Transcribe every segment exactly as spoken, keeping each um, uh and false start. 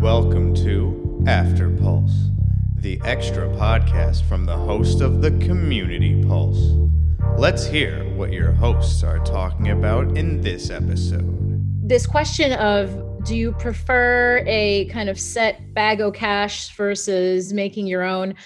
Welcome to After Pulse, the extra podcast from the host of the Community Pulse. Let's hear what your hosts are talking about in this episode. This question of, do you prefer a kind of set bag o' cash versus making your own?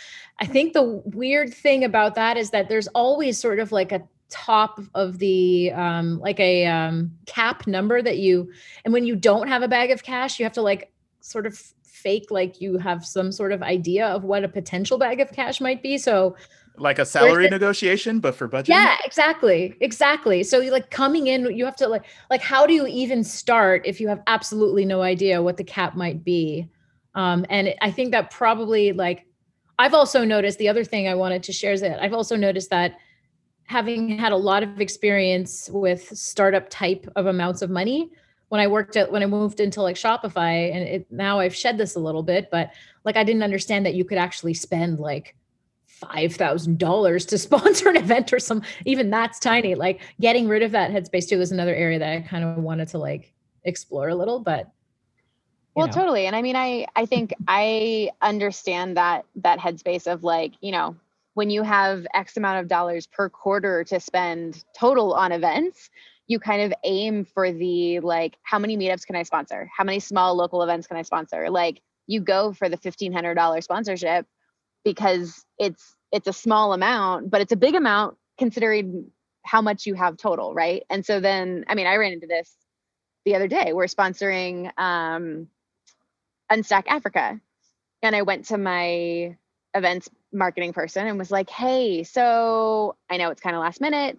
I think the weird thing about that is that there's always sort of like a top of the um, like a um, cap number that you, and when you don't have a bag of cash, you have to like sort of fake like you have some sort of idea of what a potential bag of cash might be. So like a salary negotiation, but for budget. Yeah, exactly. Exactly. So you like coming in, you have to like, like, how do you even start if you have absolutely no idea what the cap might be? Um, and it, I think that probably like, I've also noticed the other thing I wanted to share is that I've also noticed that having had a lot of experience with startup type of amounts of money, when I worked at, when I moved into like Shopify, and it, now I've shed this a little bit, but like, I didn't understand that you could actually spend like five thousand dollars to sponsor an event or some, even that's tiny, like getting rid of that headspace too was another area that I kind of wanted to like explore a little, but. Well, know. Totally. And I mean, I, I think I understand that, that headspace of like, you know, when you have X amount of dollars per quarter to spend total on events, you kind of aim for the, like, how many meetups can I sponsor? How many small local events can I sponsor? Like you go for the fifteen hundred dollars sponsorship because it's, it's a small amount, but it's a big amount considering how much you have total. Right. And so then, I mean, I ran into this the other day. We're sponsoring um, Unstack Africa. And I went to my events marketing person and was like, hey, so I know it's kind of last minute.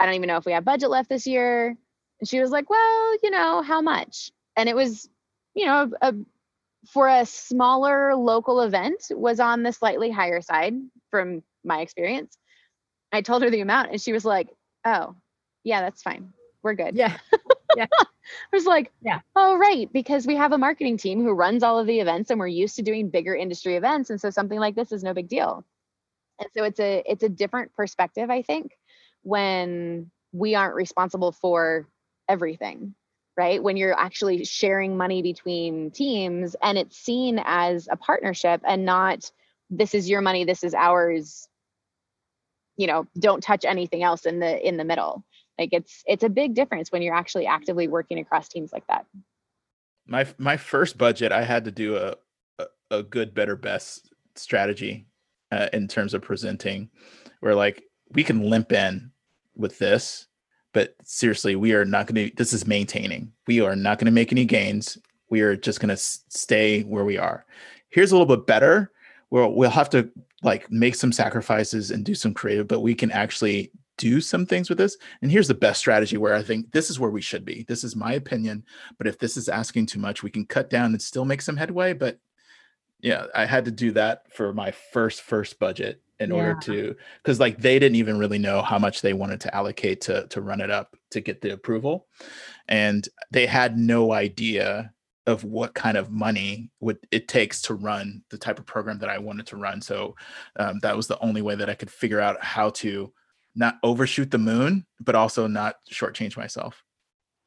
I don't even know if we have budget left this year. And she was like, well, you know, how much? And it was, you know, a, a, for a smaller local event was on the slightly higher side from my experience. I told her the amount and she was like, oh, yeah, that's fine. We're good. Yeah. Yeah. I was like, yeah, oh, right. Because we have a marketing team who runs all of the events and we're used to doing bigger industry events. And so something like this is no big deal. And so it's a, it's a different perspective, I think, when we aren't responsible for everything, right? When you're actually sharing money between teams and it's seen as a partnership and not, this is your money, this is ours, you know, don't touch anything else in the, in the middle. Like it's, it's a big difference when you're actually actively working across teams like that. My, my first budget, I had to do a, a, a good, better, best strategy uh, in terms of presenting where like, we can limp in with this, but seriously, we are not going to, this is maintaining. We are not going to make any gains. We are just going to s- stay where we are. Here's a little bit better where we'll have to like make some sacrifices and do some creative, but we can actually do some things with this. And here's the best strategy where I think this is where we should be. This is my opinion, but if this is asking too much, we can cut down and still make some headway. But yeah, I had to do that for my first, first budget. In yeah. order to, because like they didn't even really know how much they wanted to allocate to to run it up to get the approval. And they had no idea of what kind of money would it takes to run the type of program that I wanted to run. So um, that was the only way that I could figure out how to not overshoot the moon, but also not shortchange myself.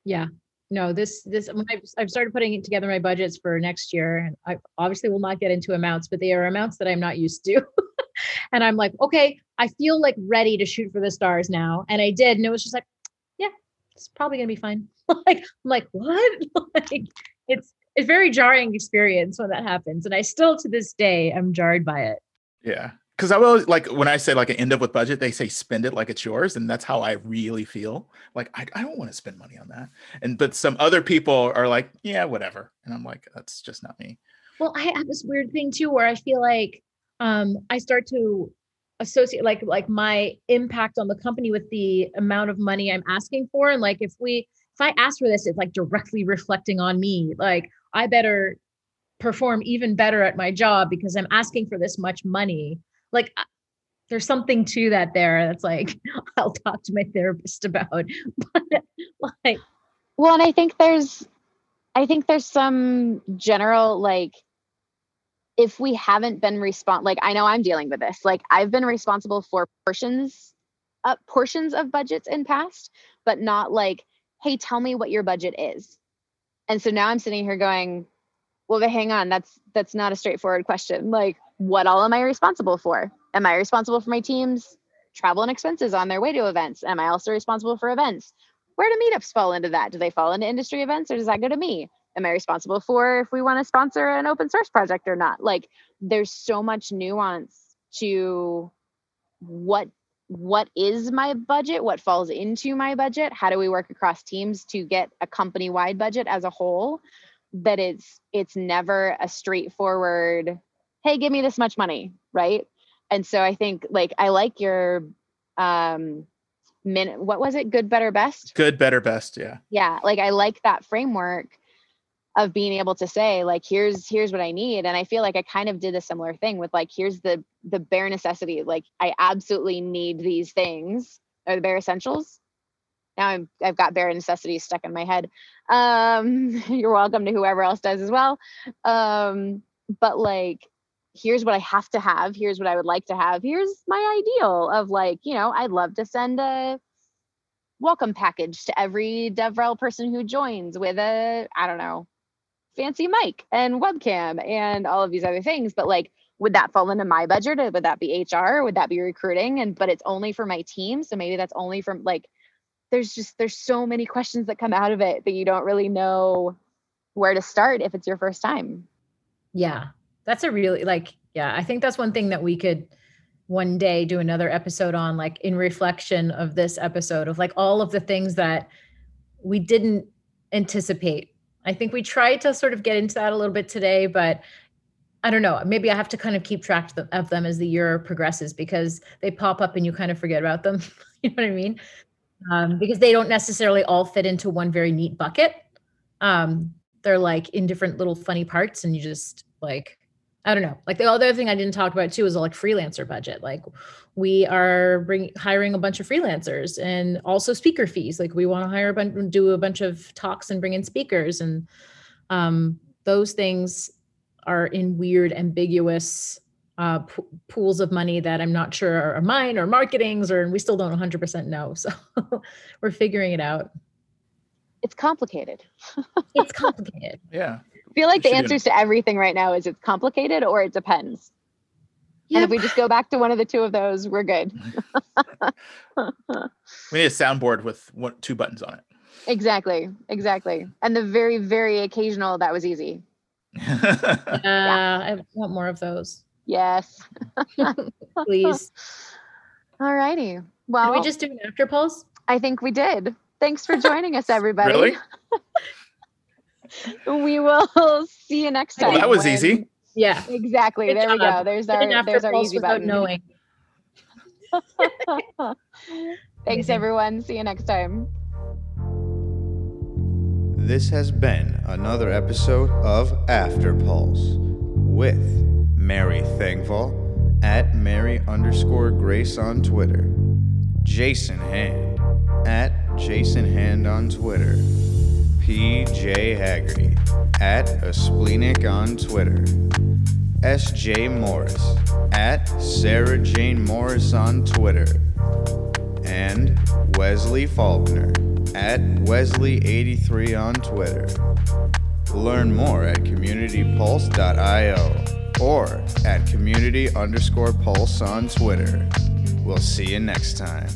Yeah. No, this, this, when I've, I've started putting together my budgets for next year, and I obviously will not get into amounts, but they are amounts that I'm not used to. And I'm like, okay, I feel like ready to shoot for the stars now. And I did. And it was just like, yeah, it's probably going to be fine. Like, I'm like, what? Like, it's, it's very jarring experience when that happens. And I still, to this day, I'm jarred by it. Yeah. Cause I will like, when I say like I end up with budget, they say spend it like it's yours. And that's how I really feel. Like, I, I don't want to spend money on that. And, but some other people are like, yeah, whatever. And I'm like, that's just not me. Well, I have this weird thing too, where I feel like Um, I start to associate like, like my impact on the company with the amount of money I'm asking for. And like, if we, if I ask for this, it's like directly reflecting on me, like I better perform even better at my job because I'm asking for this much money. Like I, there's something to that there. That's like, I'll talk to my therapist about, but like, well, and I think there's, I think there's some general, like, if we haven't been responsible, like I know I'm dealing with this, like I've been responsible for portions, uh, portions of budgets in past, but not like, hey, tell me what your budget is. And so now I'm sitting here going, well, but hang on, that's, that's not a straightforward question. Like, what all am I responsible for? Am I responsible for my team's travel and expenses on their way to events? Am I also responsible for events? Where do meetups fall into that? Do they fall into industry events, or does that go to me? Am I responsible for if we want to sponsor an open source project or not? Like, there's so much nuance to what, what is my budget? What falls into my budget? How do we work across teams to get a company-wide budget as a whole? That it's, it's never a straightforward, hey, give me this much money, right? And so I think, like, I like your, um, min- what was it? Good, better, best? Good, better, best. Yeah. Yeah. Like, I like that framework of being able to say, like, here's, here's what I need. And I feel like I kind of did a similar thing with, like, here's the, the bare necessity. Like, I absolutely need these things, or the bare essentials. Now I'm, I've got bare necessities stuck in my head. Um, you're welcome to whoever else does as well. Um, but like, here's what I have to have. Here's what I would like to have. Here's my ideal of, like, you know, I'd love to send a welcome package to every DevRel person who joins with a, I don't know, fancy mic and webcam and all of these other things. But like, would that fall into my budget? Would that be H R? Would that be recruiting? And, but it's only for my team. So maybe that's only from, like, there's just, there's so many questions that come out of it that you don't really know where to start if it's your first time. Yeah. That's a really, like, yeah, I think that's one thing that we could one day do another episode on, like, in reflection of this episode, of like all of the things that we didn't anticipate. I think we tried to sort of get into that a little bit today, but I don't know, maybe I have to kind of keep track of them as the year progresses, because they pop up and you kind of forget about them. You know what I mean? Um, because they don't necessarily all fit into one very neat bucket. Um, they're like in different little funny parts, and you just, like, I don't know. Like, the other thing I didn't talk about too is, like, freelancer budget. Like, we are bring, hiring a bunch of freelancers, and also speaker fees. Like, we want to hire a bunch, do a bunch of talks and bring in speakers. And um, those things are in weird, ambiguous uh, p- pools of money that I'm not sure are mine or marketing's, or, and we still don't one hundred percent know. So we're figuring it out. It's complicated. It's complicated. Yeah. I feel like the answers to everything right now is it's complicated or it depends. Yep. And if we just go back to one of the two of those, we're good. We need a soundboard with one, two buttons on it. Exactly. Exactly. And the very, very occasional, that was easy. uh, yeah. I want more of those. Yes. Please. All righty. Well, did we just do an after pulse? I think we did. Thanks for joining us, everybody. Really? We will see you next time. Well, that was when... easy. Yeah, exactly. Good there job. We go. There's our, after there's our easy button. Knowing. Thanks, everyone. See you next time. This has been another episode of After Pulse with Mary Thangval at Mary underscore Grace on Twitter, Jason Hand at Jason Hand on Twitter, P J Haggerty at A Spleenic on Twitter, S J Morris at Sarah Jane Morris on Twitter, and Wesley Faulkner at Wesley eighty-three on Twitter. Learn more at community pulse dot io or at community underscore pulse on Twitter. We'll see you next time.